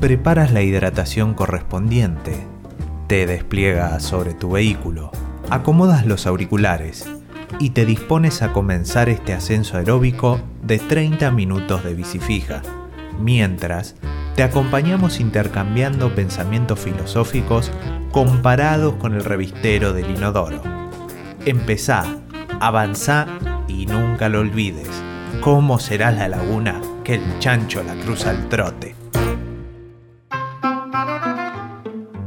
preparas la hidratación correspondiente, te despliegas sobre tu vehículo, acomodas los auriculares y te dispones a comenzar este ascenso aeróbico de 30 minutos de bici fija, mientras te acompañamos intercambiando pensamientos filosóficos comparados con el revistero del inodoro. Empezá, avanzá y nunca lo olvides. ¿Cómo será la laguna que el chancho la cruza al trote?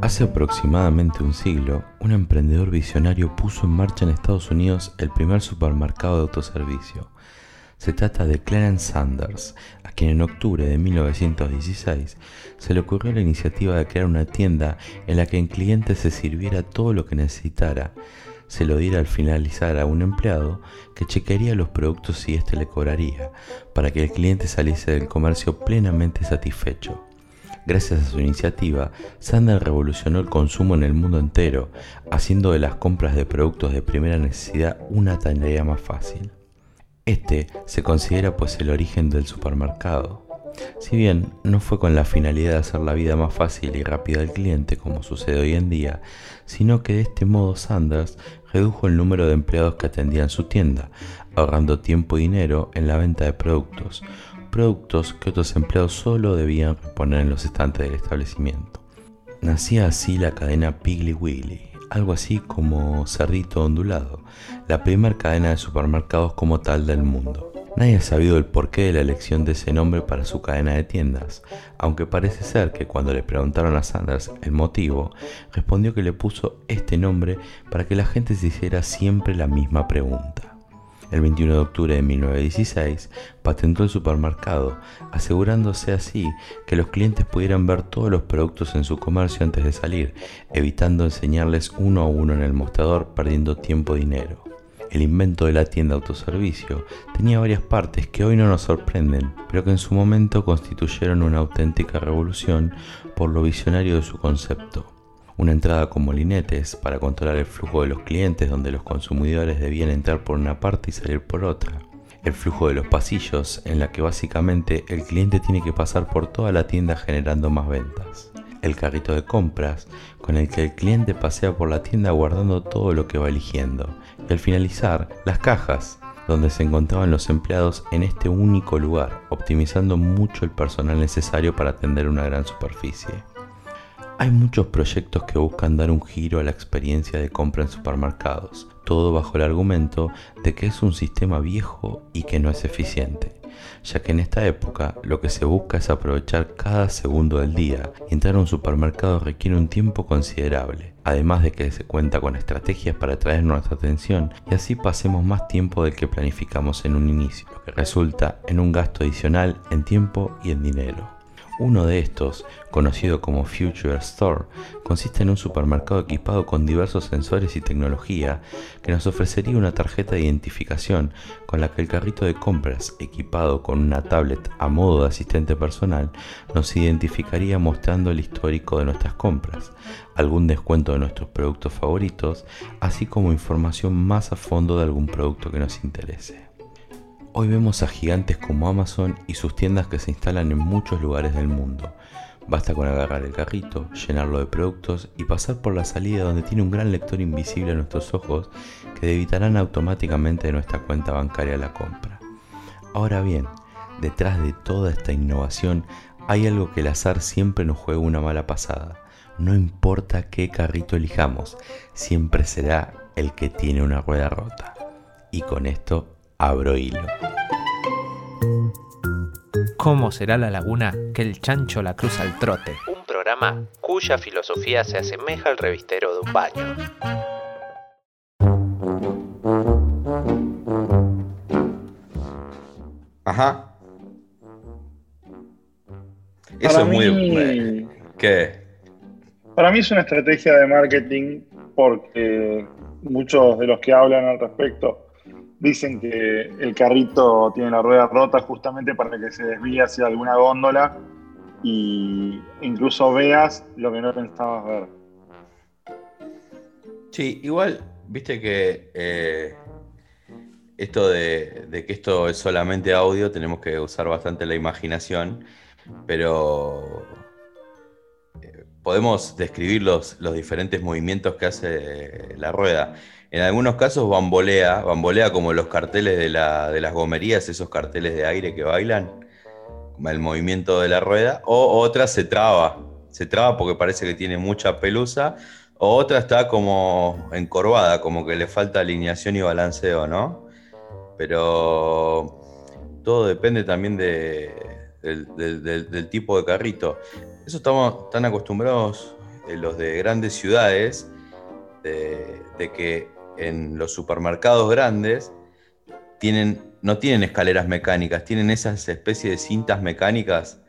Hace aproximadamente un siglo, un emprendedor visionario puso en marcha en Estados Unidos el primer supermercado de autoservicio. Se trata de Clarence Sanders, a quien en octubre de 1916 se le ocurrió la iniciativa de crear una tienda en la que el cliente se sirviera todo lo que necesitara, se lo diera al finalizar a un empleado que chequearía los productos y éste le cobraría, para que el cliente saliese del comercio plenamente satisfecho. Gracias a su iniciativa, Sanders revolucionó el consumo en el mundo entero, haciendo de las compras de productos de primera necesidad una tarea más fácil. Este se considera pues el origen del supermercado. Si bien no fue con la finalidad de hacer la vida más fácil y rápida al cliente como sucede hoy en día, sino que de este modo Sanders redujo el número de empleados que atendían su tienda, ahorrando tiempo y dinero en la venta de productos que otros empleados solo debían reponer en los estantes del establecimiento. Nacía así la cadena Piggly Wiggly, algo así como Cerdito Ondulado, la primera cadena de supermercados como tal del mundo. Nadie ha sabido el porqué de la elección de ese nombre para su cadena de tiendas, aunque parece ser que cuando le preguntaron a Sanders el motivo, respondió que le puso este nombre para que la gente se hiciera siempre la misma pregunta. El 21 de octubre de 1916 patentó el supermercado, asegurándose así que los clientes pudieran ver todos los productos en su comercio antes de salir, evitando enseñarles uno a uno en el mostrador, perdiendo tiempo y dinero. El invento de la tienda autoservicio tenía varias partes que hoy no nos sorprenden, pero que en su momento constituyeron una auténtica revolución por lo visionario de su concepto. Una entrada con molinetes para controlar el flujo de los clientes, donde los consumidores debían entrar por una parte y salir por otra. El flujo de los pasillos, en la que básicamente el cliente tiene que pasar por toda la tienda generando más ventas. El carrito de compras, con el que el cliente pasea por la tienda guardando todo lo que va eligiendo. Y al finalizar, las cajas, donde se encontraban los empleados en este único lugar, optimizando mucho el personal necesario para atender una gran superficie. Hay muchos proyectos que buscan dar un giro a la experiencia de compra en supermercados, todo bajo el argumento de que es un sistema viejo y que no es eficiente, ya que en esta época lo que se busca es aprovechar cada segundo del día y entrar a un supermercado requiere un tiempo considerable, además de que se cuenta con estrategias para atraer nuestra atención y así pasemos más tiempo del que planificamos en un inicio, lo que resulta en un gasto adicional en tiempo y en dinero. Uno de estos, conocido como Future Store, consiste en un supermercado equipado con diversos sensores y tecnología que nos ofrecería una tarjeta de identificación con la que el carrito de compras, equipado con una tablet a modo de asistente personal, nos identificaría mostrando el histórico de nuestras compras, algún descuento de nuestros productos favoritos, así como información más a fondo de algún producto que nos interese. Hoy vemos a gigantes como Amazon y sus tiendas que se instalan en muchos lugares del mundo. Basta con agarrar el carrito, llenarlo de productos y pasar por la salida donde tiene un gran lector invisible a nuestros ojos que debitarán automáticamente de nuestra cuenta bancaria la compra. Ahora bien, detrás de toda esta innovación hay algo que el azar siempre nos juega una mala pasada. No importa qué carrito elijamos, siempre será el que tiene una rueda rota. Y con esto abro hilo. ¿Cómo será la laguna que el chancho la cruza al trote? Un programa cuya filosofía se asemeja al revistero de un baño. Ajá. Eso para es muy... ¿Qué? Para mí es una estrategia de marketing porque muchos de los que hablan al respecto dicen que el carrito tiene la rueda rota justamente para que se desvíe hacia alguna góndola y incluso veas lo que no pensabas ver. Sí, igual, viste que esto de que esto es solamente audio, tenemos que usar bastante la imaginación, pero podemos describir los diferentes movimientos que hace la rueda. En algunos casos bambolea como los carteles de las gomerías, esos carteles de aire que bailan, el movimiento de la rueda, o otra se traba porque parece que tiene mucha pelusa, o otra está como encorvada, como que le falta alineación y balanceo, ¿no? Pero todo depende también del tipo de carrito. Eso estamos tan acostumbrados los de grandes ciudades, de que en los supermercados grandes no tienen escaleras mecánicas, tienen esas especies de cintas mecánicas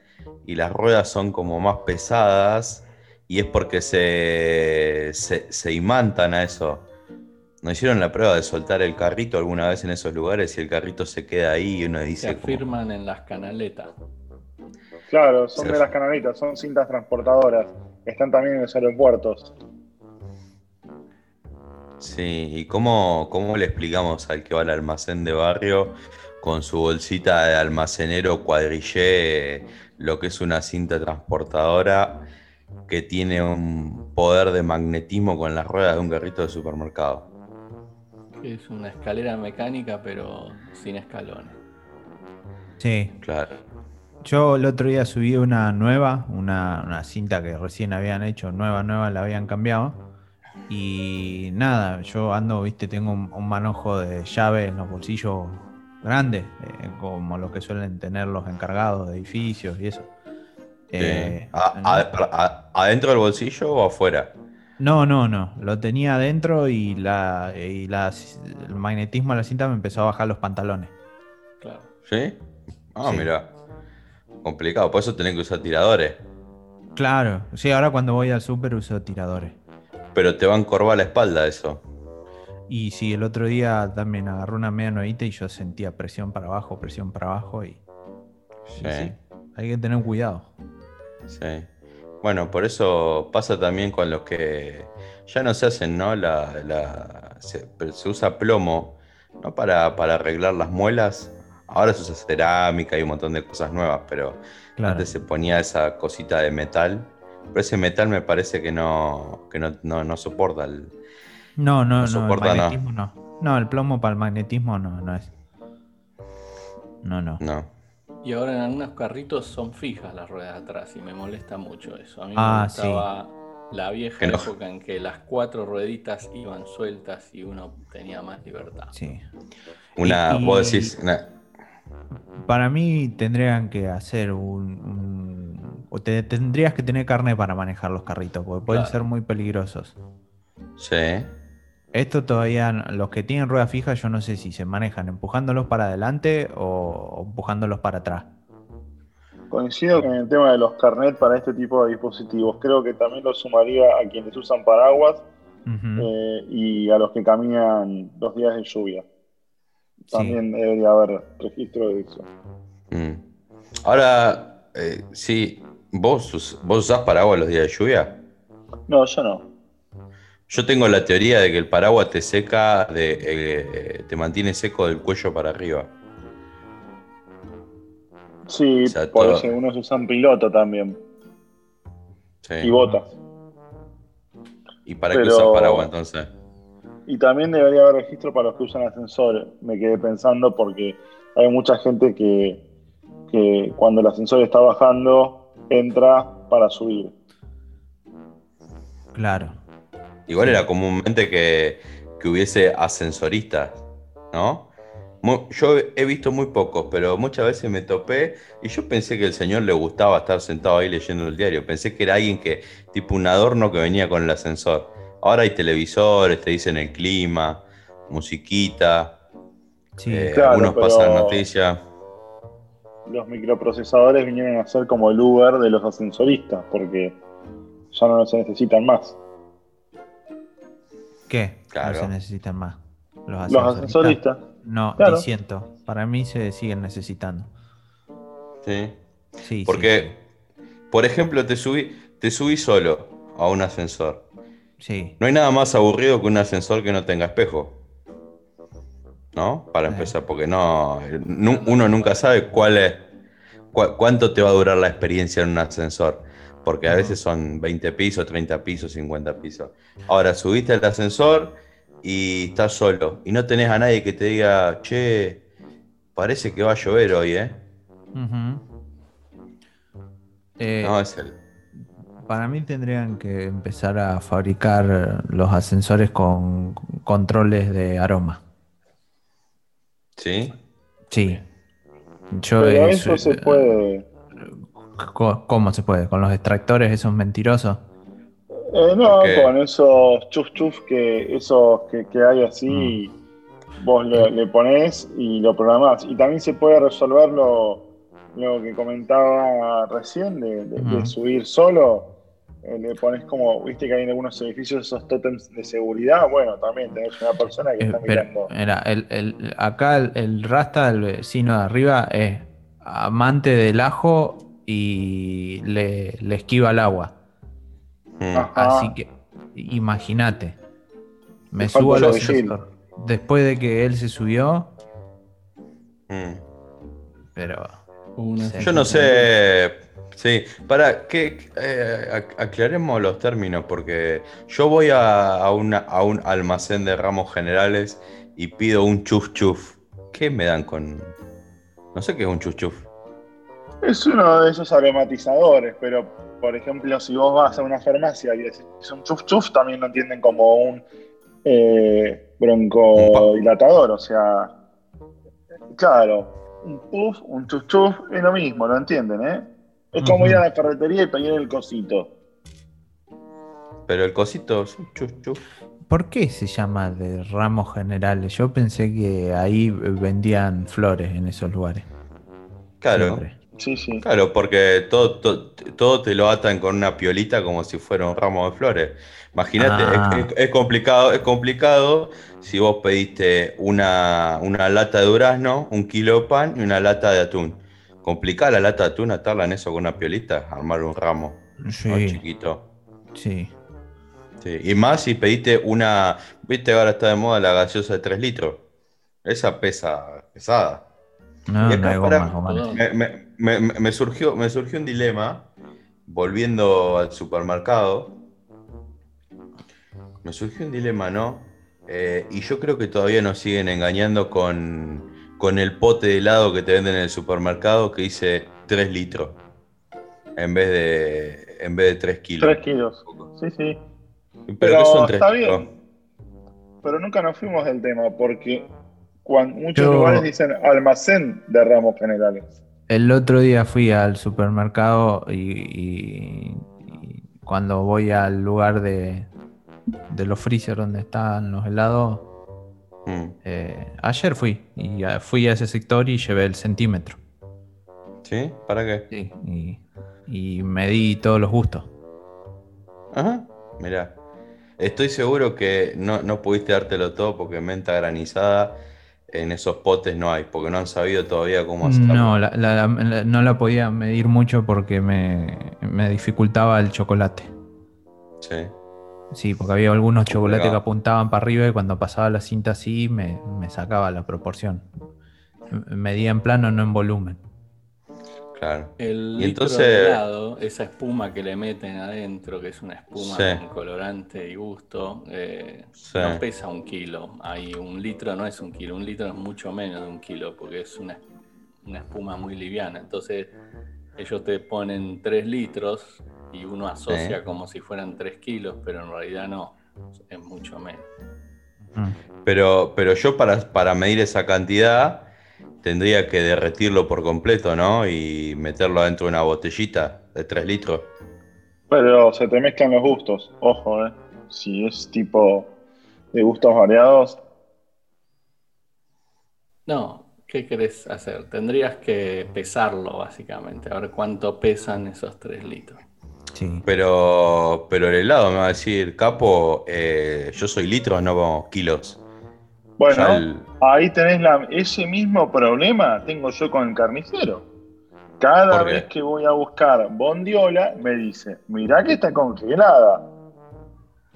y las ruedas son como más pesadas y es porque se imantan a eso. ¿No hicieron la prueba de soltar el carrito alguna vez en esos lugares y el carrito se queda ahí y uno dice... Se afirman en las canaletas. Claro, son de las canaletas, son cintas transportadoras. Están también en los aeropuertos. Sí, ¿y cómo le explicamos al que va al almacén de barrio con su bolsita de almacenero cuadrillé lo que es una cinta transportadora que tiene un poder de magnetismo con las ruedas de un carrito de supermercado? Es una escalera mecánica pero sin escalones. Sí, claro. Yo el otro día subí una nueva, una cinta que recién habían hecho, nueva, la habían cambiado. Y nada, yo ando, tengo un manojo de llaves en los bolsillos grandes, como los que suelen tener los encargados de edificios y eso. ¿Adentro del bolsillo o afuera? No, lo tenía adentro y el magnetismo de la cinta me empezó a bajar los pantalones. Claro. ¿Sí? Sí. Mirá, complicado, por eso tenés que usar tiradores. Claro, sí, ahora cuando voy al súper uso tiradores. Pero te va a encorvar la espalda eso. Y sí, el otro día también agarró una media nuevita y yo sentía presión para abajo y... Sí. Sí, hay que tener cuidado. Sí. Bueno, por eso pasa también con los que... Ya no se hacen, ¿no? Se usa plomo, ¿no? Para arreglar las muelas. Ahora se usa cerámica y un montón de cosas nuevas, pero claro, antes se ponía esa cosita de metal... Pero ese metal me parece que no soporta el... No soporta, el magnetismo no. No, el plomo para el magnetismo no es. No. Y ahora en algunos carritos son fijas las ruedas atrás y me molesta mucho eso. A mí me gustaba la vieja época en que las 4 rueditas iban sueltas y uno tenía más libertad. Sí. Vos decís... Para mí tendrían que hacer o tendrías que tener carnet para manejar los carritos, porque pueden ser muy peligrosos. Sí. Esto todavía, los que tienen ruedas fijas, yo no sé si se manejan empujándolos para adelante o empujándolos para atrás. Coincido con el tema de los carnet para este tipo de dispositivos. Creo que también lo sumaría a quienes usan paraguas y a los que caminan los días de lluvia. También debería haber registro de eso. Ahora... sí, ¿vos usás paraguas los días de lluvia? No, yo no. Yo tengo la teoría de que el paraguas te seca, te mantiene seco del cuello para arriba. Sí, o sea, por eso algunos usan piloto también. Sí. Y botas. ¿Y para qué usas paraguas entonces? Y también debería haber registro para los que usan ascensor. Me quedé pensando porque hay mucha gente que cuando el ascensor está bajando, entra para subir. Claro. Igual era comúnmente que hubiese ascensoristas, ¿no? Yo he visto muy pocos, pero muchas veces me topé y yo pensé que el señor le gustaba estar sentado ahí leyendo el diario. Pensé que era alguien tipo un adorno que venía con el ascensor. Ahora hay televisores, te dicen el clima, musiquita. Sí, claro, algunos pasan noticias. Los microprocesadores vinieron a ser como el Uber de los ascensoristas, porque ya no se necesitan más. ¿Qué? Claro. No se necesitan más. Los ascensoristas. No, claro. Disiento. Para mí se siguen necesitando. Sí. Porque, por ejemplo, te subí solo a un ascensor. Sí. No hay nada más aburrido que un ascensor que no tenga espejo. ¿No? Para empezar, porque uno nunca sabe cuál es ¿Cuánto te va a durar la experiencia en un ascensor? Porque a veces son 20 pisos, 30 pisos, 50 pisos. Ahora, subiste al ascensor y estás solo. Y no tenés a nadie que te diga, che, parece que va a llover hoy, ¿eh? No, es el... Para mí tendrían que empezar a fabricar los ascensores con controles de aroma. ¿Sí? Sí. Pero eso se puede... ¿Cómo se puede? ¿Con los extractores esos mentirosos? No, okay. Con esos chuf que esos que hay así, vos le ponés y lo programás. Y también se puede resolver lo que comentaba recién de subir solo. Le pones como, viste que hay en algunos edificios esos tótems de seguridad. Bueno, también tenés una persona que está mirando. Mira, acá el Rasta, el vecino de arriba, es amante del ajo y le esquiva el agua. Así que, imagínate. Me subo al ascensor después de que él se subió. Pero... Yo no sé... Sí, para que aclaremos los términos, porque yo voy a un almacén de ramos generales y pido un chuf chuf. ¿Qué me dan con...? No sé qué es un chuf chuf. Es uno de esos aromatizadores, pero por ejemplo, si vos vas a una farmacia y decís un chuf chuf, también lo entienden como un broncodilatador, o sea, claro, un puff, un chuf chuf, es lo mismo, lo entienden, ¿eh? Es como ir a la ferretería y pedir el cosito. Pero el cosito es un chuf chuf. ¿Por qué se llama de ramos generales? Yo pensé que ahí vendían flores en esos lugares. Claro. Siempre. Sí, sí. Claro, porque todo te lo atan con una piolita como si fuera un ramo de flores. Imagínate, es complicado si vos pediste una lata de durazno, un kilo de pan y una lata de atún. Complicada la lata de atún, atarla en eso con una piolita, armar un ramo. Sí. ¿No? Chiquito. Sí. Sí. Y más si pediste una... Viste, ahora está de moda la gaseosa de 3 litros. Esa pesada. No, y acá me surgió un dilema volviendo al supermercado. Me surgió un dilema, ¿no? Y yo creo que todavía nos siguen engañando con el pote de helado que te venden en el supermercado que dice 3 litros en vez de 3 kilos. 3 kilos, sí, sí. Pero ¿qué son 3 está kilos? Bien. Pero nunca nos fuimos del tema porque muchos lugares dicen almacén de ramos generales. El otro día fui al supermercado y cuando voy al lugar de los freezer donde están los helados, ayer fui a ese sector y llevé el centímetro. ¿Sí? ¿Para qué? Sí, y medí todos los gustos. Ajá, mirá. Estoy seguro que no pudiste dártelo todo porque menta granizada en esos potes no hay, porque no han sabido todavía cómo hacerlo. No, no la podía medir mucho porque me dificultaba el chocolate. Sí. Sí, porque había algunos chocolates que apuntaban para arriba y cuando pasaba la cinta así me sacaba la proporción. Medía en plano, no en volumen. Claro. El litro de helado, esa espuma que le meten adentro, que es una espuma con colorante y gusto, no pesa un kilo. Ahí un litro no es un kilo, un litro es mucho menos de un kilo porque es una espuma muy liviana. Entonces ellos te ponen 3 litros y uno asocia como si fueran 3 kilos, pero en realidad no, es mucho menos. Pero yo para medir esa cantidad tendría que derretirlo por completo, ¿no? Y meterlo adentro de una botellita de 3 litros. Pero se te mezclan los gustos, ojo, ¿eh? Si es tipo de gustos variados. No, ¿qué querés hacer? Tendrías que pesarlo, básicamente, a ver cuánto pesan esos 3 litros. Sí. Pero el helado me va a decir, capo, yo soy litros, no kilos. Bueno, ahí tenés ese mismo problema tengo yo con el carnicero. Cada vez que voy a buscar bondiola, me dice, mirá que está congelada.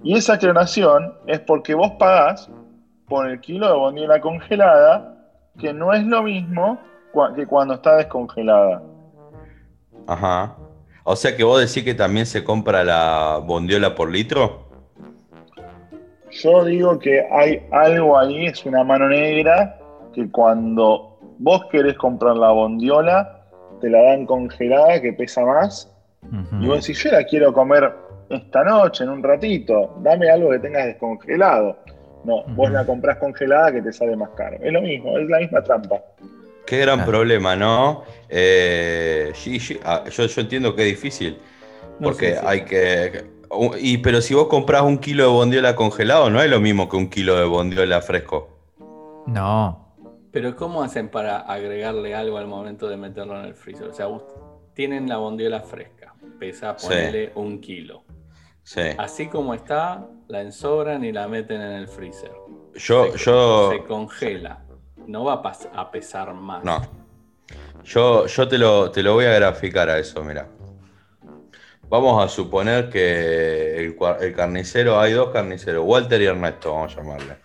Y esa aclaración es porque vos pagás por el kilo de bondiola congelada, que no es lo mismo que cuando está descongelada. Ajá. O sea que vos decís que también se compra la bondiola por litro. Yo digo que hay algo ahí, es una mano negra, que cuando vos querés comprar la bondiola, te la dan congelada, que pesa más. Uh-huh. Y vos decís, yo la quiero comer esta noche, en un ratito, dame algo que tengas descongelado. No, uh-huh, vos la comprás congelada que te sale más caro. Es lo mismo, es la misma trampa. Qué gran problema, ¿no? Yo entiendo que es difícil, porque no, sí. Hay que... Pero si vos comprás un kilo de bondiola congelado, no es lo mismo que un kilo de bondiola fresco. No. Pero ¿cómo hacen para agregarle algo al momento de meterlo en el freezer? O sea, tienen la bondiola fresca, pesa, ponele, sí, un kilo. Sí. Así como está, la ensobran y la meten en el freezer. Se congela. No va a pesar más. No. Yo te lo voy a graficar a eso, mirá. Vamos a suponer que el carnicero, hay dos carniceros, Walter y Ernesto, vamos a llamarle.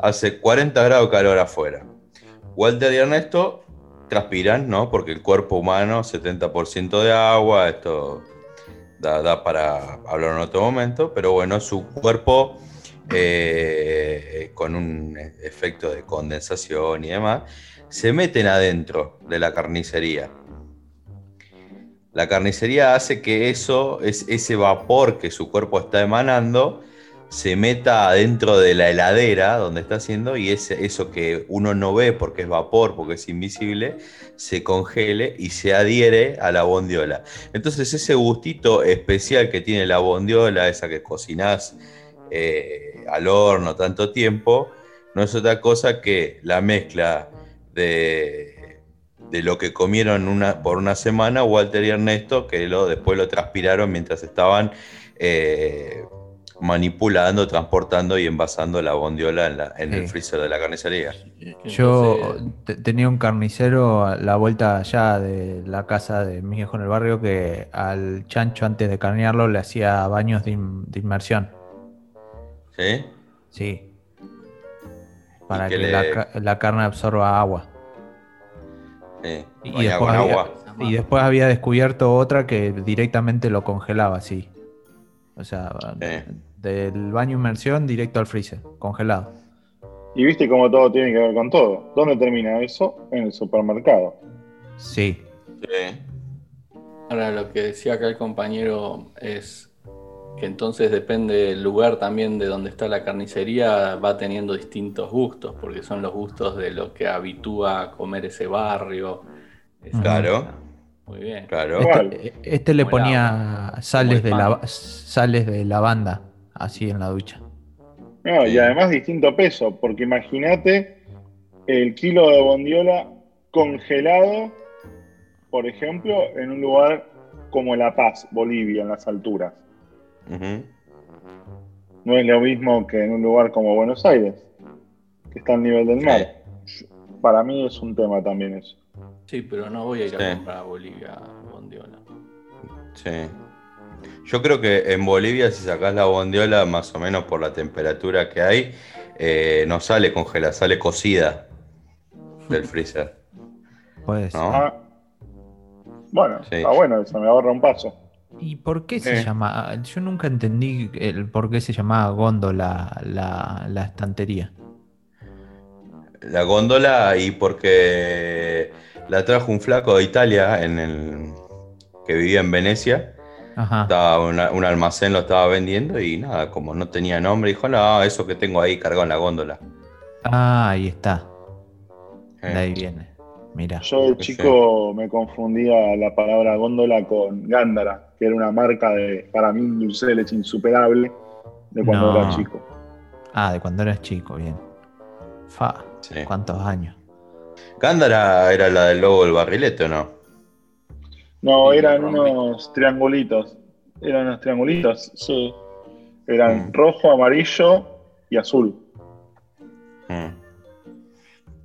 Hace 40 grados de calor afuera. Walter y Ernesto transpiran, ¿no? Porque el cuerpo humano, 70% de agua, esto da para hablar en otro momento, pero bueno, su cuerpo con un efecto de condensación y demás, se meten adentro de la carnicería. La carnicería hace que ese vapor que su cuerpo está emanando se meta adentro de la heladera donde está haciendo, y eso que uno no ve porque es vapor, porque es invisible, se congele y se adhiere a la bondiola. Entonces ese gustito especial que tiene la bondiola, esa que cocinás al horno tanto tiempo, no es otra cosa que la mezcla de lo que comieron por una semana Walter y Ernesto, que después lo transpiraron mientras estaban manipulando, transportando y envasando la bondiola en el freezer de la carnicería. Yo tenía un carnicero a la vuelta allá de la casa de mis hijos en el barrio, que al chancho, antes de carnearlo, le hacía baños de inmersión. ¿Sí? Sí. Para que la carne absorba agua. Sí, y después había descubierto otra que directamente lo congelaba así. O sea, del baño inmersión directo al freezer, congelado. Y viste cómo todo tiene que ver con todo. ¿Dónde termina eso? En el supermercado. Sí. Ahora, lo que decía acá el compañero es que entonces depende del lugar también de donde está la carnicería, va teniendo distintos gustos, porque son los gustos de lo que habitúa a comer ese barrio. Claro. Muy bien. Claro. Este le ponía sales de lavanda, así en la ducha. No, y además distinto peso, porque imagínate el kilo de bondiola congelado, por ejemplo, en un lugar como La Paz, Bolivia, en las alturas. Uh-huh. No es lo mismo que en un lugar como Buenos Aires, que está al nivel del mar. Para mí es un tema también eso. Sí, pero no voy a ir a comprar a Bolivia bondiola. Sí. Yo creo que en Bolivia, si sacás la bondiola, más o menos por la temperatura que hay, no sale congelada, sale cocida del freezer. Puede ser. ¿No? Bueno, sí. Está bueno, se me ahorra un paso. ¿Y por qué se llama? Yo nunca entendí el por qué se llamaba góndola la estantería. La góndola, y porque la trajo un flaco de Italia que vivía en Venecia. Ajá. Estaba un almacén, lo estaba vendiendo y nada, como no tenía nombre, dijo, no, eso que tengo ahí cargado en la góndola. Ah, ahí está. De ahí viene. Mirá. Yo de chico me confundía la palabra góndola con Gándara, que era una marca para mí, dulce de leche insuperable, de cuando era chico. Ah, de cuando eras chico, bien. Fa, sí. ¿Cuántos años? Gándara era la del logo del barrilete, ¿o no? No, eran unos triangulitos. Sí. Eran rojo, amarillo y azul.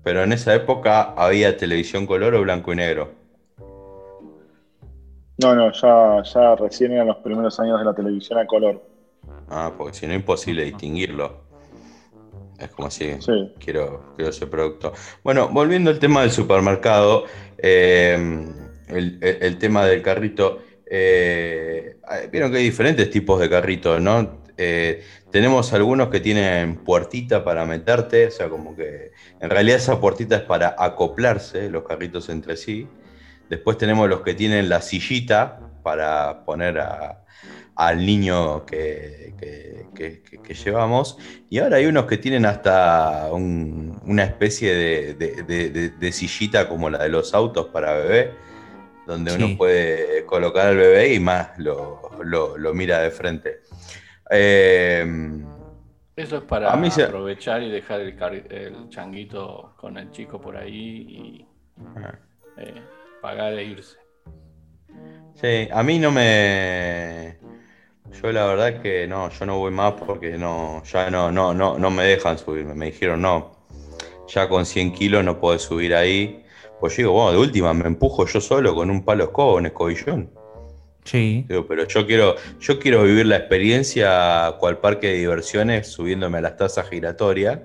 Pero en esa época había televisión color o blanco y negro. No, ya recién eran los primeros años de la televisión a color. Ah, porque si no, imposible distinguirlo. Es como así, sí. Quiero ese producto. Bueno, volviendo al tema del supermercado, el tema del carrito. Vieron que hay diferentes tipos de carritos, ¿no? Tenemos algunos que tienen puertita para meterte, o sea, como que en realidad esa puertita es para acoplarse los carritos entre sí. Después tenemos los que tienen la sillita para poner al niño que llevamos. Y ahora hay unos que tienen hasta una especie de sillita como la de los autos para bebé, donde sí, uno puede colocar al bebé y más lo mira de frente. Eso es para aprovechar y dejar el changuito con el chico por ahí y pagar e irse. Sí, a mí no me... Yo la verdad que no, yo no voy más porque no me dejan subirme. Me dijeron no, ya con 100 kilos no podés subir ahí. Pues yo digo, bueno, de última me empujo yo solo con un palo escoba, un escobillón. Sí. Digo, pero yo quiero vivir la experiencia cual parque de diversiones subiéndome a las tazas giratorias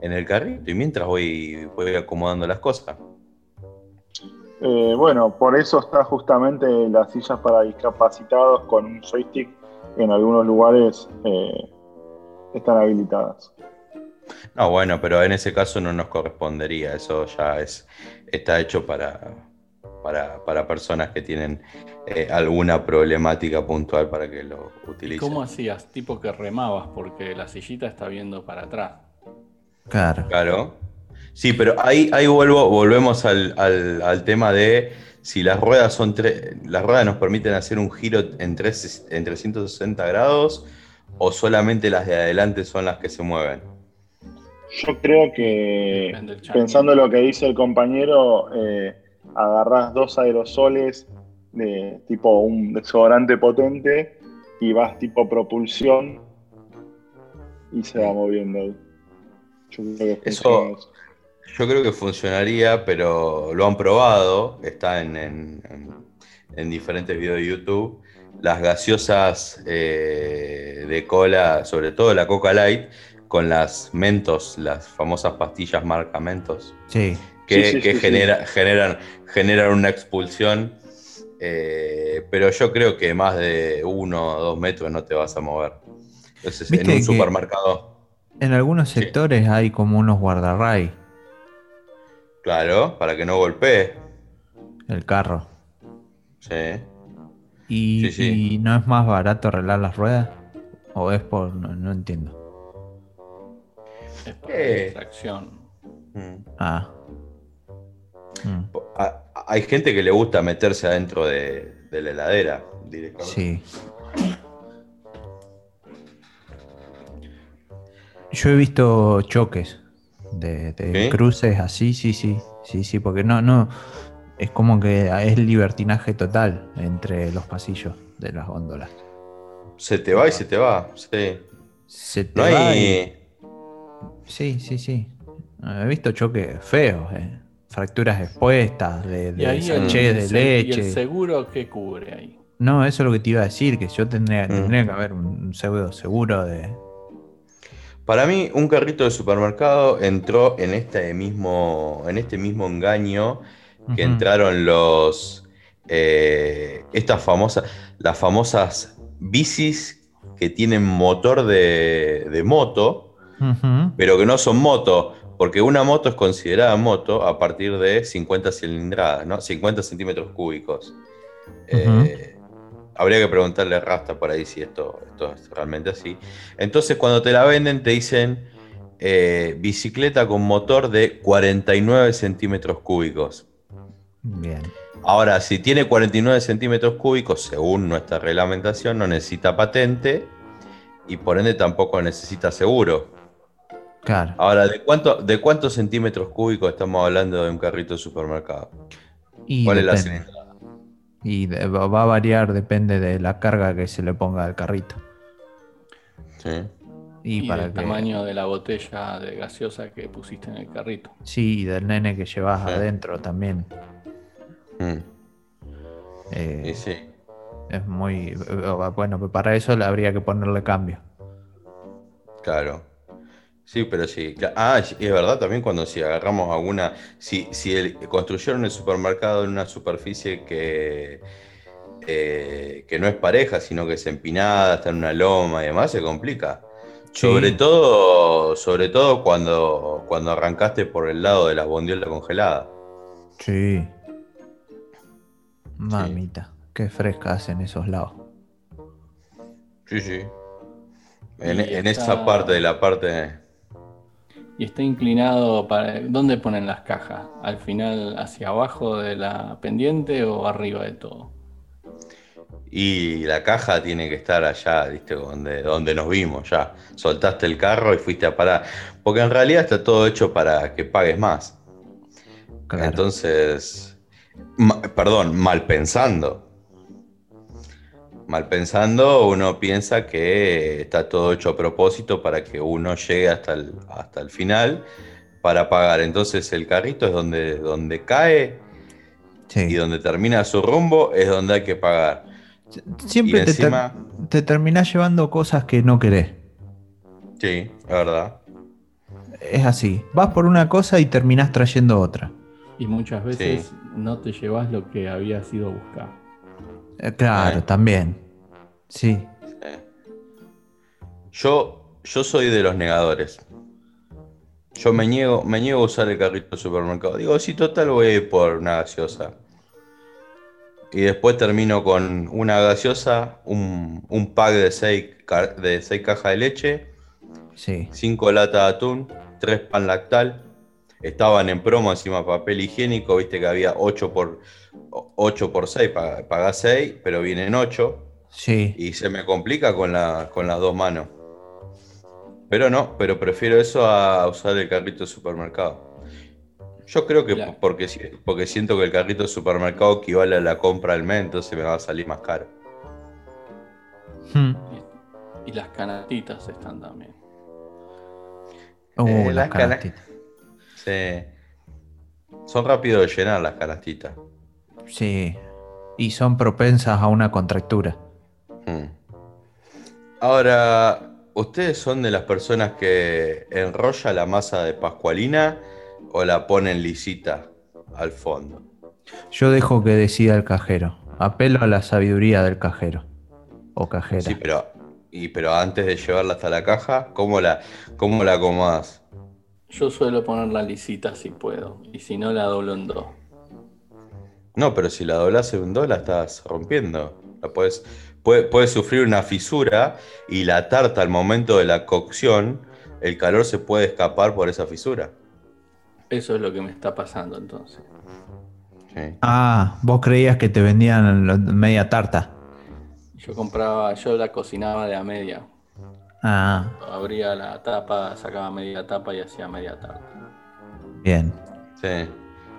en el carrito y mientras voy acomodando las cosas. Bueno, por eso está justamente las sillas para discapacitados con un joystick que en algunos lugares están habilitadas. No, bueno, pero en ese caso no nos correspondería. Eso ya está hecho para personas que tienen alguna problemática puntual para que lo utilicen. ¿Cómo hacías? Tipo que remabas, porque la sillita está viendo para atrás. Claro. Sí, pero ahí volvemos al tema de si las ruedas las ruedas nos permiten hacer un giro en 360 grados o solamente las de adelante son las que se mueven. Yo creo que, pensando en lo que dice el compañero, agarrás dos aerosoles de tipo un desodorante potente y vas tipo propulsión y se va moviendo ahí. Yo creo que funcionaría, pero lo han probado, está en diferentes videos de YouTube. Las gaseosas de cola, sobre todo la Coca Light, con las Mentos, las famosas pastillas marca Mentos, generan una expulsión, pero yo creo que más de 1 o 2 metros no te vas a mover. Entonces, en un supermercado... En algunos sectores hay como unos guardarrayos. Claro, para que no golpee el carro. Sí. ¿Y no es más barato arreglar las ruedas? ¿O es por...? No entiendo. Es para distracción. Hay gente que le gusta meterse adentro de la heladera directamente. Sí. Yo he visto choques de cruces así, sí, porque no, es como que es libertinaje total entre los pasillos de las góndolas. Se te va, sí. Se te va y... Sí. He visto choques feos, fracturas expuestas, de sachets de leche. ¿Y el seguro qué cubre ahí? No, eso es lo que te iba a decir, que yo tendría que haber un pseudo seguro de... Para mí, un carrito de supermercado entró en este mismo engaño que entraron las famosas bicis que tienen motor de moto. Pero que no son motos, porque una moto es considerada moto a partir de 50 cilindradas, ¿no? 50 centímetros cúbicos. Habría que preguntarle a Rasta por ahí si esto es realmente así. Entonces, cuando te la venden, te dicen bicicleta con motor de 49 centímetros cúbicos. Bien. Ahora, si tiene 49 centímetros cúbicos, según nuestra reglamentación, no necesita patente y por ende tampoco necesita seguro. Claro. Ahora, ¿de cuántos centímetros cúbicos estamos hablando de un carrito de supermercado? ¿Cuál es la cilindrada? Y va a variar, depende de la carga que se le ponga al carrito. Sí. Y para el tamaño de la botella de gaseosa que pusiste en el carrito. Sí, y del nene que llevas adentro también. Sí. Es muy... Bueno, para eso habría que ponerle cambio. Claro. Sí, pero sí. Ah, es verdad también cuando si agarramos alguna. Si construyeron el supermercado en una superficie que no es pareja, sino que es empinada, está en una loma y demás, se complica. Sí. Sobre todo cuando arrancaste por el lado de las bondiolas congeladas. Sí. Mamita, sí. Qué fresca hacen esos lados. Sí, sí. En esa parte de la parte. Y está inclinado para. ¿Dónde ponen las cajas? ¿Al final hacia abajo de la pendiente o arriba de todo? Y la caja tiene que estar allá, ¿viste? Donde nos vimos ya. Soltaste el carro y fuiste a parar. Porque en realidad está todo hecho para que pagues más. Claro. Entonces. Mal pensando, uno piensa que está todo hecho a propósito para que uno llegue hasta el final para pagar. Entonces el carrito es donde cae, sí, y donde termina su rumbo es donde hay que pagar. Siempre te terminás llevando cosas que no querés. Sí, es verdad. Es así. Vas por una cosa y terminás trayendo otra. Y muchas veces no te llevas lo que habías ido a buscar. Claro, también. Sí. Yo soy de los negadores. Yo me niego a usar el carrito del supermercado. Digo, sí, total, voy a ir por una gaseosa. Y después termino con una gaseosa, un pack de 6 cajas de leche, sí, 5 latas de atún, 3 pan lactal. Estaban en promo encima papel higiénico, viste que había 8 por 6, pagás 6, pero vienen 8. Sí. Y se me complica con las dos manos. Pero prefiero eso a usar el carrito de supermercado. Yo creo que claro, porque siento que el carrito de supermercado equivale a la compra del mes, entonces me va a salir más caro. Y las canastitas están también. Las canastitas. Son rápidos de llenar las canastitas. Sí, y son propensas a una contractura. Ahora, ¿ustedes son de las personas que enrolla la masa de Pascualina o la ponen lisita al fondo? Yo dejo que decida el cajero. Apelo a la sabiduría del cajero o cajera. Sí, pero antes de llevarla hasta la caja, ¿cómo la comás? Yo suelo ponerla lisita si puedo, y si no la doblo en 2. No, pero si la doblás en 2 la estás rompiendo. La puedes sufrir una fisura y la tarta al momento de la cocción, el calor se puede escapar por esa fisura. Eso es lo que me está pasando entonces. Sí. Ah, vos creías que te vendían media tarta. Yo la cocinaba de a media. Ah. Abría la tapa, sacaba media tapa y hacía media tarta. Bien. Sí.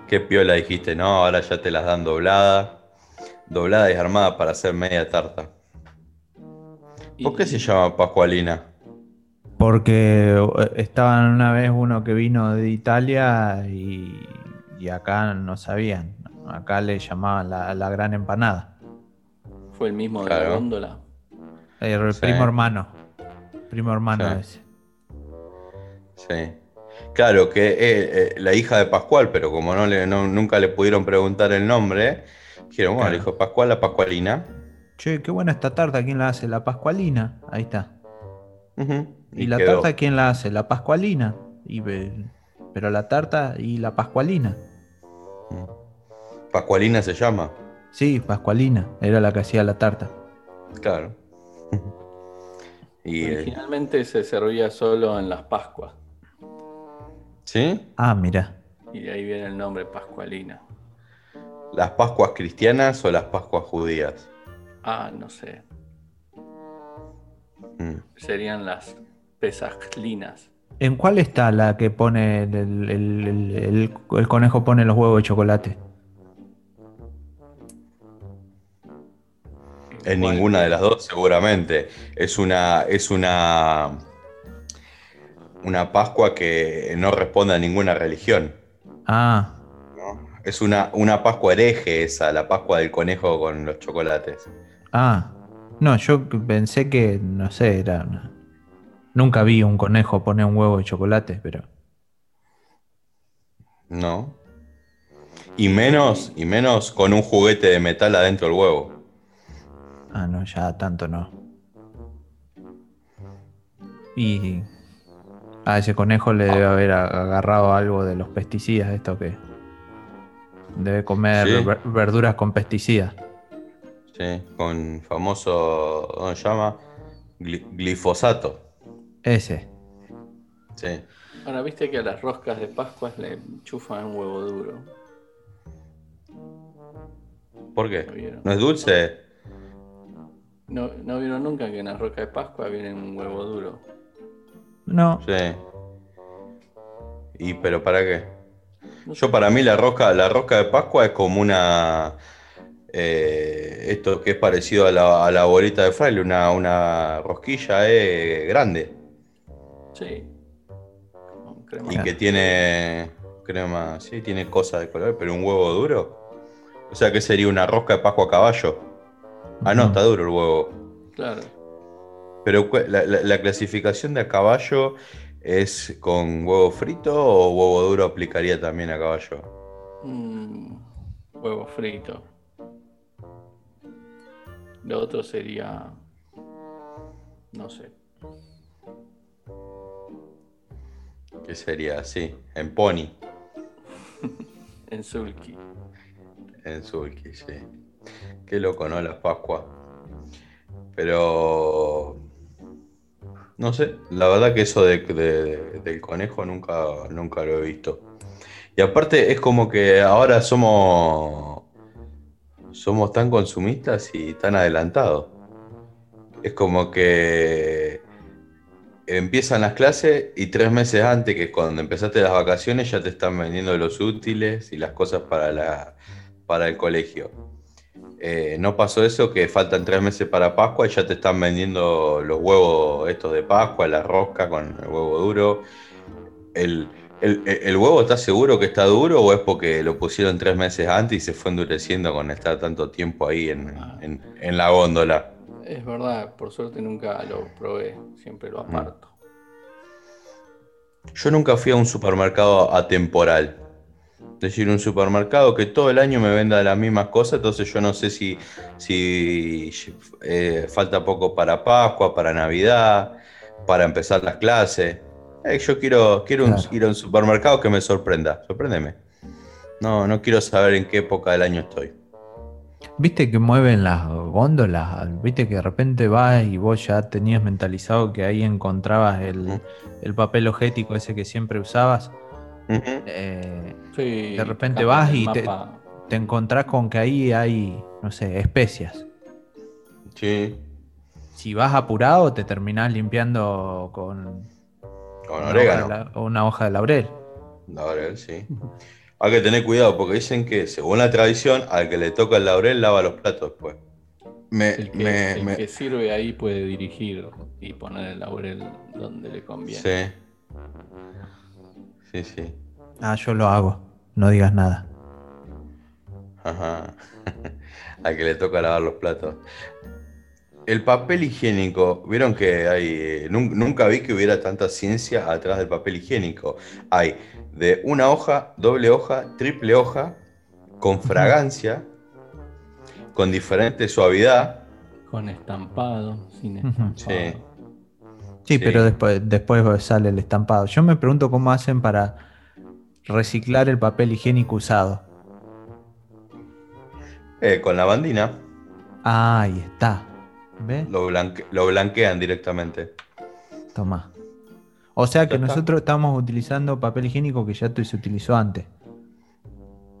Qué piola dijiste, no, ahora ya te las dan doblada y armada para hacer media tarta. ¿Por qué se llama Pascualina? Porque estaban una vez uno que vino de Italia y acá no sabían. Acá le llamaban la gran empanada. ¿Fue el mismo de la góndola? El primo hermano ese. Sí. Claro, que la hija de Pascual, pero como nunca le pudieron preguntar el nombre, dijeron, bueno, claro, el hijo de Pascual, la Pascualina. Che, qué buena esta tarta, ¿quién la hace? La Pascualina, ahí está. Uh-huh. Y la quedó. Tarta, ¿quién la hace? La Pascualina. Pero la tarta y la Pascualina. ¿Pascualina se llama? Sí, Pascualina, era la que hacía la tarta. Claro. Y originalmente se servía solo en las Pascuas. ¿Sí? Ah, mira. Y de ahí viene el nombre Pascualina. ¿Las Pascuas cristianas o las Pascuas judías? Ah, no sé. Serían las Pesajlinas. ¿En cuál está la que pone el conejo pone los huevos de chocolate? En ninguna de las dos, seguramente. Es una Pascua que no responde a ninguna religión. Ah. ¿No? Es una Pascua hereje esa, la Pascua del conejo con los chocolates. Ah. No, yo pensé que, no sé, era Nunca vi un conejo poner un huevo de chocolate, pero... No. Y menos con un juguete de metal adentro del huevo. Ah, no, ya tanto no. Y a ese conejo le debe haber agarrado algo de los pesticidas, esto que... Debe comer, ¿sí?, verduras con pesticidas. Sí, con famoso... ¿Cómo se llama? Glifosato. Ese. Sí. Ahora, viste que a las roscas de Pascua le enchufan un huevo duro. ¿Por qué? ¿No es dulce? No vieron nunca que en las roscas de Pascua viene un huevo duro. No. Sí. ¿Y pero para qué? No sé. Yo, para mí, la rosca de Pascua es como una... esto que es parecido a la bolita de fraile, una rosquilla grande. Sí. Con crema. Y que tiene crema, sí, tiene cosas de color, pero un huevo duro. O sea, que sería una rosca de Pascua a caballo. Ah, no, está duro el huevo. Claro. Pero la clasificación de a caballo es con huevo frito, o huevo duro aplicaría también a caballo. Huevo frito. Lo otro sería... no sé. ¿Qué sería? Sí, en pony. En sulky. En sulky, sí. Qué loco, ¿no? Las Pascuas. Pero... no sé, la verdad que eso del conejo nunca lo he visto. Y aparte es como que ahora somos tan consumistas y tan adelantados. Es como que empiezan las clases y 3 meses antes, que cuando empezaste las vacaciones, ya te están vendiendo los útiles y las cosas para el colegio. No pasó eso, que faltan 3 meses para Pascua y ya te están vendiendo los huevos estos de Pascua, la rosca con el huevo duro. ¿El huevo está seguro que está duro, o es porque lo pusieron 3 meses antes y se fue endureciendo con estar tanto tiempo ahí en la góndola? Es verdad, por suerte nunca lo probé, siempre lo aparto. Yo nunca fui a un supermercado atemporal. Es decir, un supermercado que todo el año me venda las mismas cosas, entonces yo no sé si falta poco para Pascua, para Navidad, para empezar las clases. Yo quiero ir a un supermercado que me sorprenda. Sorpréndeme. No quiero saber en qué época del año estoy. ¿Viste que mueven las góndolas? ¿Viste que de repente vas y vos ya tenías mentalizado que ahí encontrabas el papel higiénico ese que siempre usabas? Uh-huh. Sí, de repente vas y te encontrás con que ahí hay, no sé, especias. Sí. Si vas apurado, te terminás limpiando con orégano. Una hoja de laurel. Laurel, sí. Hay que tener cuidado porque dicen que, según la tradición, al que le toca el laurel lava los platos después. El que sirve ahí puede dirigir y poner el laurel donde le conviene. Sí. Sí, sí. Ah, yo lo hago. No digas nada. Ajá. Al que le toca lavar los platos. El papel higiénico, vieron que hay... Nunca vi que hubiera tanta ciencia atrás del papel higiénico. Hay de una hoja, doble hoja, triple hoja, con fragancia, con diferente suavidad. Con estampado, sin estampado. Sí, pero después sale el estampado. Yo me pregunto cómo hacen para reciclar el papel higiénico usado. Con lavandina. Ah, ahí está. ¿Ves? Lo blanquean directamente. Tomá. O sea que nosotros estamos utilizando papel higiénico que ya se utilizó antes.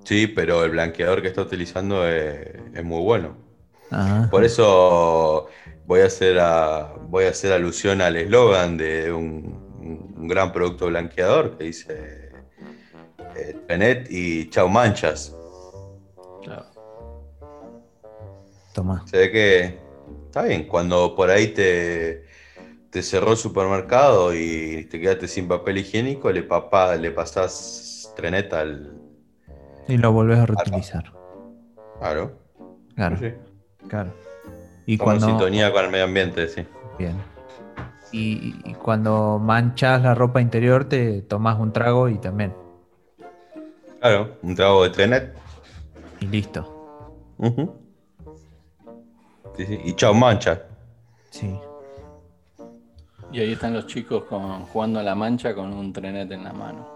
Sí, pero el blanqueador que está utilizando es muy bueno. Ajá. Por eso voy a hacer alusión al eslogan de un gran producto blanqueador que dice Trenet y chau manchas. Claro. Tomá. Se ve que está bien, cuando por ahí te cerró el supermercado y te quedaste sin papel higiénico, le pasás Trenet al... y lo volvés a reutilizar. Claro. Sí. Claro. Y estamos en sintonía con el medio ambiente, sí. Bien. Y cuando manchas la ropa interior te tomas un trago y también. Claro, un trago de Trenet. Y listo. Uh-huh. Sí. Y chao mancha. Sí. Y ahí están los chicos jugando a la mancha con un Trenet en la mano.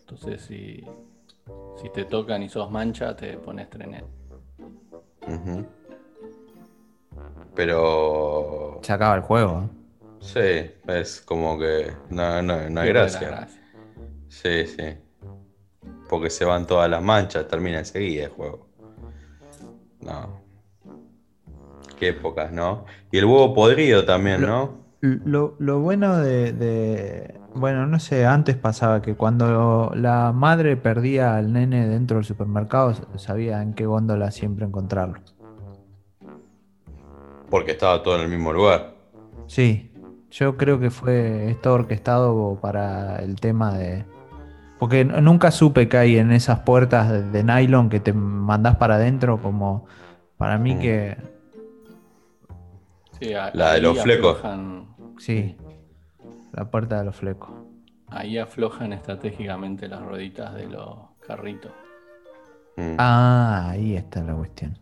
Entonces si te tocan y sos mancha, te pones Trenet. Uh-huh. Pero... se acaba el juego, ¿eh? Sí, es como que no hay gracia. Sí, sí. Porque se van todas las manchas, termina enseguida el juego. No. Qué épocas, ¿no? Y el huevo podrido también, ¿no? Lo bueno de... Bueno, no sé, antes pasaba que cuando la madre perdía al nene dentro del supermercado, sabía en qué góndola siempre encontrarlo. Porque estaba todo en el mismo lugar. Sí. Yo creo que fue esto orquestado para el tema de... Porque nunca supe que hay en esas puertas de nylon que te mandás para adentro, como para mí que... Sí, la de los flecos. Sí, la puerta de los flecos. Ahí aflojan estratégicamente las rueditas de los carritos. Ah, ahí está la cuestión.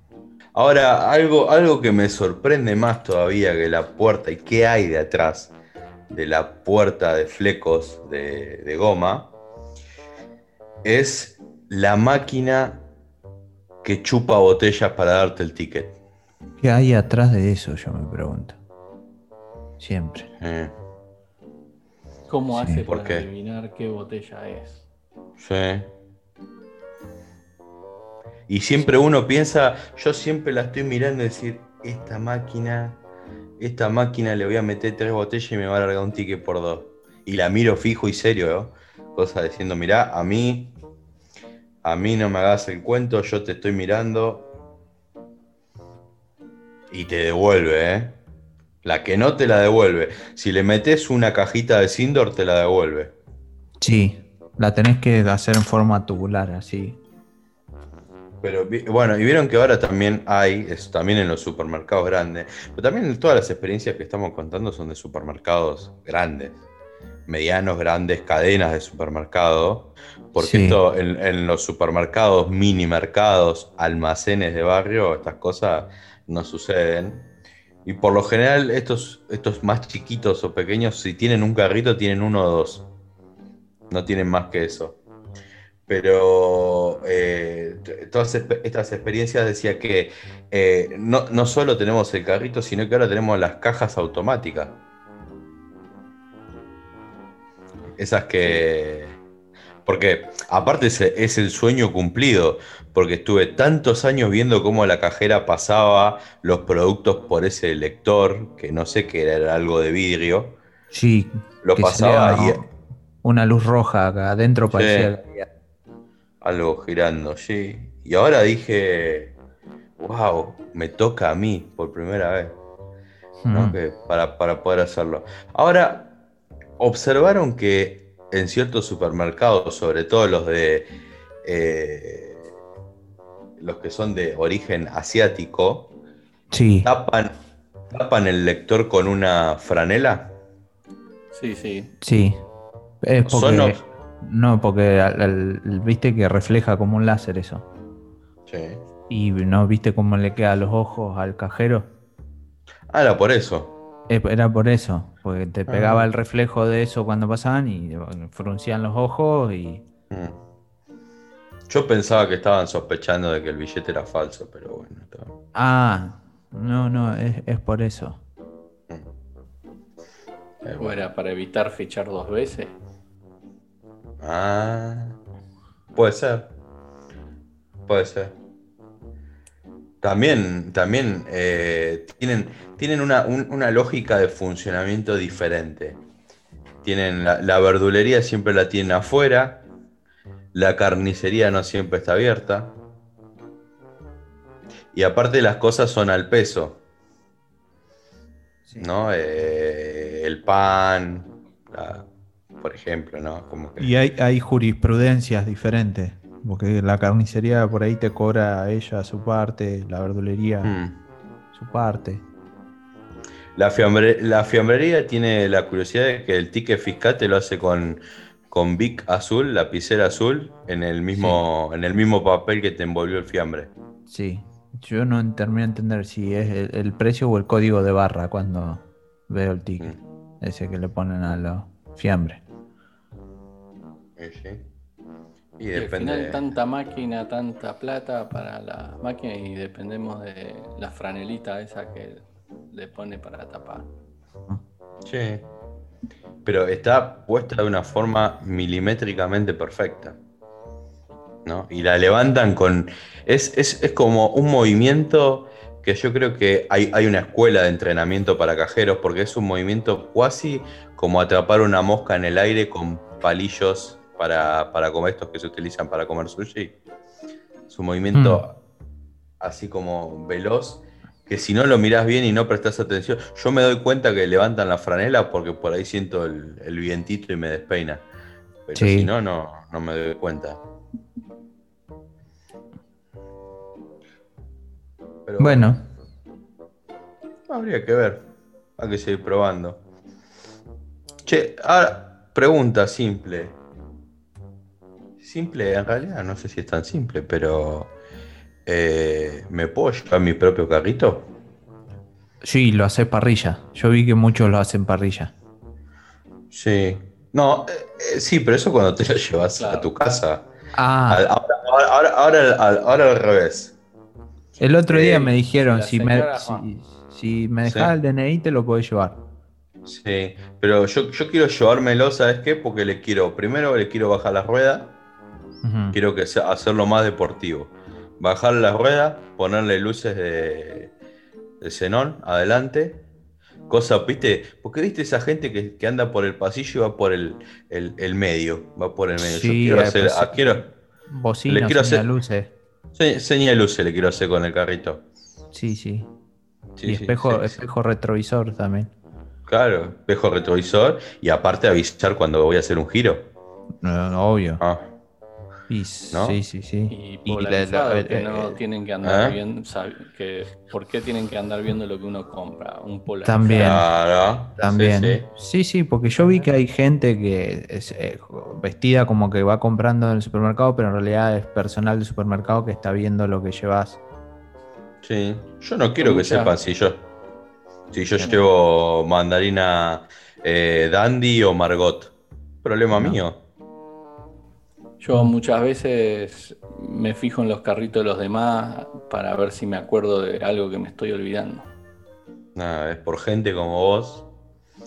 Ahora, algo que me sorprende más todavía que la puerta y qué hay de atrás de la puerta de flecos de goma es la máquina que chupa botellas para darte el ticket. ¿Qué hay atrás de eso? Yo me pregunto. Siempre. ¿Cómo hace para adivinar qué botella es? Sí. Y siempre uno piensa, yo siempre la estoy mirando y decir, esta máquina le voy a meter 3 botellas y me va a largar un ticket por 2. Y la miro fijo y serio, ¿no? Cosa diciendo, mirá, a mí no me hagas el cuento, yo te estoy mirando. Y te devuelve, ¿eh? La que no te la devuelve. Si le metes una cajita de Sindor, te la devuelve. Sí, la tenés que hacer en forma tubular, así. Pero bueno, y vieron que ahora también hay, es también en los supermercados grandes, pero también todas las experiencias que estamos contando son de supermercados grandes, medianos, grandes, cadenas de supermercado, porque sí. Esto en los supermercados, mini mercados, almacenes de barrio, estas cosas no suceden. Y por lo general estos más chiquitos o pequeños, si tienen un carrito, tienen 1 o 2. No tienen más que eso. Pero todas estas experiencias decía que no solo tenemos el carrito, sino que ahora tenemos las cajas automáticas. Esas que... Porque aparte es el sueño cumplido, porque estuve tantos años viendo cómo la cajera pasaba los productos por ese lector, que no sé qué era algo de vidrio. Sí, lo pasaba y... una luz roja acá adentro parecía... Sí. Algo girando, sí. Y ahora dije, wow, me toca a mí por primera vez, ¿no? Que para poder hacerlo. Ahora, observaron que en ciertos supermercados, sobre todo los de los que son de origen asiático, sí, tapan el lector con una franela. Sí, sí. Sí. Es porque... No, porque viste que refleja como un láser eso. Sí. Y no viste cómo le quedan los ojos al cajero. Ah, era por eso. Era por eso, porque te pegaba el reflejo de eso cuando pasaban y fruncían los ojos y... Yo pensaba que estaban sospechando de que el billete era falso, pero bueno. Estaba... Ah, no, es por eso. ¿O era para evitar fichar 2 veces? Ah, puede ser. También tienen una lógica de funcionamiento diferente. Tienen la verdulería siempre la tienen afuera, la carnicería no siempre está abierta y aparte las cosas son al peso, sí, ¿no? El pan, por ejemplo, ¿no? Como que... Y hay jurisprudencias diferentes, porque la carnicería por ahí te cobra a ella su parte, la verdulería su parte. La fiambrería tiene la curiosidad de que el ticket Fiscate lo hace con Bic azul, lapicera azul, en el mismo papel que te envolvió el fiambre. Sí, yo no termino de entender si es el precio o el código de barra cuando veo el ticket. Ese que le ponen a los fiambres. Sí. Y al final tanta máquina, tanta plata para la máquina y dependemos de la franelita esa que le pone para tapar. Sí. Pero está puesta de una forma milimétricamente perfecta, ¿no? Y la levantan con... Es como un movimiento que yo creo que hay una escuela de entrenamiento para cajeros, porque es un movimiento cuasi como atrapar una mosca en el aire con palillos para comer, estos que se utilizan para comer sushi. Es un movimiento así como veloz, que si no lo mirás bien y no prestás atención... Yo me doy cuenta que levantan la franela porque por ahí siento el vientito y me despeina. Pero sí. Si no me doy cuenta. Pero bueno. Habría que ver. Hay que seguir probando. Che, ahora, pregunta simple. Simple, en realidad no sé si es tan simple, pero... ¿me puedo llevar mi propio carrito? Sí, lo haces parrilla. Yo vi que muchos lo hacen parrilla. Sí. No, sí, pero eso cuando te lo llevas a tu casa. Ah. Ahora al revés. El otro día me dijeron, si me dejás el DNI te lo podés llevar. Sí, pero yo quiero llevármelo, ¿sabes qué? Porque primero le quiero bajar la rueda. Uh-huh. Quiero que hacerlo más deportivo. Bajar las ruedas, ponerle luces de xenón adelante. Cosa, ¿viste? Porque viste esa gente que anda por el pasillo y va por el medio. Va por el medio. Sí, yo quiero hacer... bocinas, le quiero hacer luces. Señal luces le quiero hacer con el carrito. Sí. Y espejo retrovisor también. Claro, espejo retrovisor. Y aparte avisar cuando voy a hacer un giro. No, obvio. Ah. ¿No? Sí. Y que no tienen que andar viendo, ¿por qué tienen que andar viendo lo que uno compra? Un polarizado. También. Sí, porque yo vi que hay gente que es vestida como que va comprando en el supermercado, pero en realidad es personal del supermercado que está viendo lo que llevas. Sí, yo no quiero que sepan si yo llevo mandarina Dandy o Margot. Problema mío. Yo muchas veces me fijo en los carritos de los demás para ver si me acuerdo de algo que me estoy olvidando. Es por gente como vos.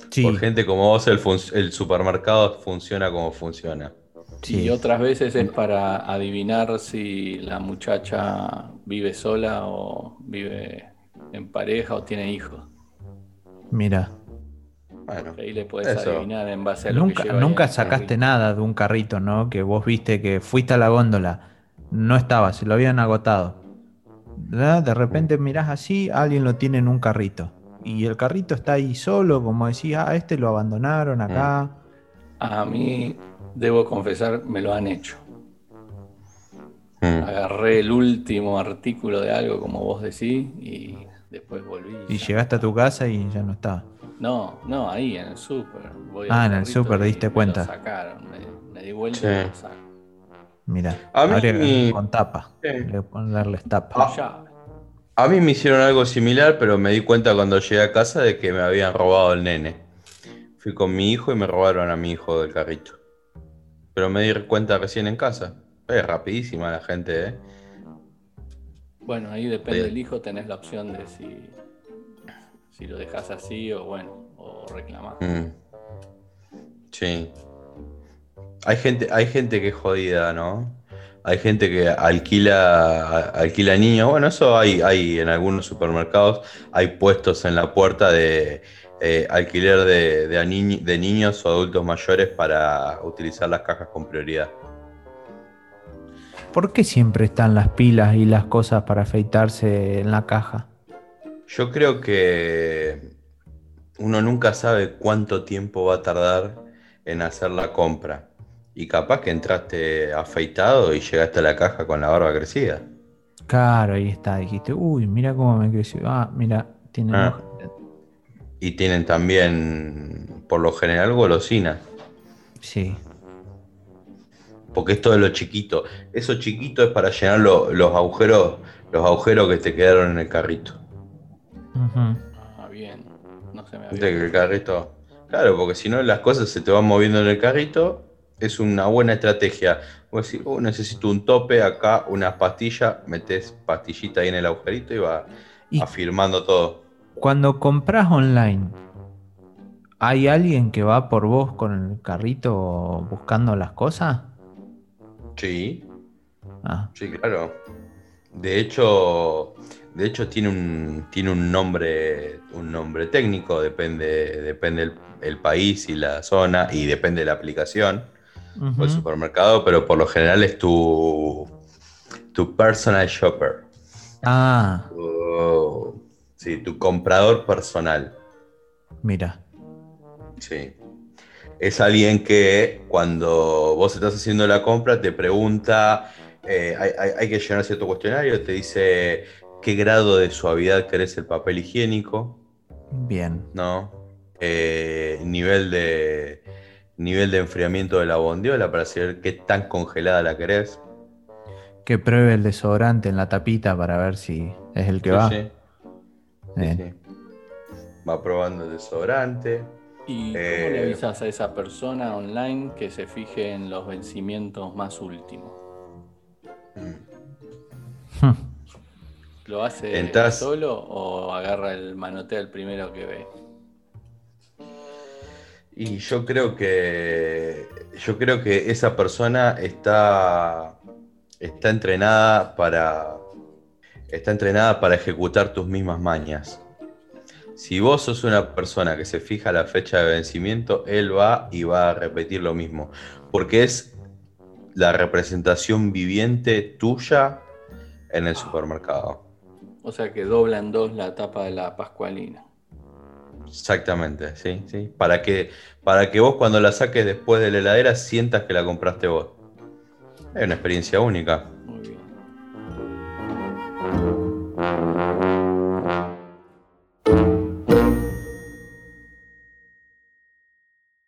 Sí. Por gente como vos el supermercado funciona como funciona. Sí. Y otras veces es para adivinar si la muchacha vive sola o vive en pareja o tiene hijos. Mira. Bueno, ahí le podés adivinar en base a lo que lleva. Nunca sacaste nada de un carrito, ¿no? Que vos viste que fuiste a la góndola, no estaba, se lo habían agotado. De repente mirás así, alguien lo tiene en un carrito. Y el carrito está ahí solo, como decía, este lo abandonaron acá. A mí, debo confesar, me lo han hecho. Agarré el último artículo de algo, como vos decís, y después volví. Y llegaste a tu casa y ya no estaba. No, ahí en el súper. En el súper, diste cuenta. Me lo sacaron, me di vuelta y me lo saco. Mirá, con tapa. Le ponen darles tapa. A mí me hicieron algo similar, pero me di cuenta cuando llegué a casa de que me habían robado el nene. Fui con mi hijo y me robaron a mi hijo del carrito. Pero me di cuenta recién en casa. Es rapidísima la gente, ¿eh? Bueno, ahí depende del hijo, tenés la opción de si lo dejas así o reclamás. Sí. Hay gente que es jodida, ¿no? Hay gente que alquila niños. Bueno, eso hay en algunos supermercados. Hay puestos en la puerta de alquiler de niños o adultos mayores para utilizar las cajas con prioridad. ¿Por qué siempre están las pilas y las cosas para afeitarse en la caja? Yo creo que uno nunca sabe cuánto tiempo va a tardar en hacer la compra. Y capaz que entraste afeitado y llegaste a la caja con la barba crecida. Claro, ahí está. Dijiste, uy, mira cómo me creció. Ah, mira, tiene... Y tienen también, por lo general, golosinas. Sí. Porque es todo lo chiquito. Eso chiquito es para llenar los agujeros que te quedaron en el carrito. Uh-huh. Ah, bien. No se me había... El carrito... Claro, porque si no las cosas se te van moviendo en el carrito. Es una buena estrategia. Vos decís, necesito un tope, acá unas pastillas, metés pastillita ahí en el agujerito y va afirmando todo. Cuando compras online, ¿hay alguien que va por vos con el carrito buscando las cosas? Sí. Ah. Sí, claro. De hecho tiene un nombre técnico, depende el país y la zona y depende de la aplicación. Uh-huh. O el supermercado, pero por lo general es tu personal shopper. Ah. Tu comprador personal. Mira. Sí. Es alguien que cuando vos estás haciendo la compra te pregunta, hay que llenar cierto cuestionario, te dice qué grado de suavidad querés el papel higiénico. Bien. ¿No? Nivel de enfriamiento de la bondiola para saber qué tan congelada la querés. Que pruebe el desodorante en la tapita para ver si es el que va. Sí. Sí. Va probando el desodorante. ¿Y cómo le avisas a esa persona online que se fije en los vencimientos más últimos? ¿Lo hace solo o agarra el manotea el primero que ve? Y yo creo que esa persona está entrenada para ejecutar tus mismas mañas. Si vos sos una persona que se fija la fecha de vencimiento, él va y va a repetir lo mismo, porque es la representación viviente tuya en el supermercado. O sea que doblan dos la tapa de la Pascualina. Exactamente, sí. Para que vos cuando la saques después de la heladera sientas que la compraste vos. Es una experiencia única.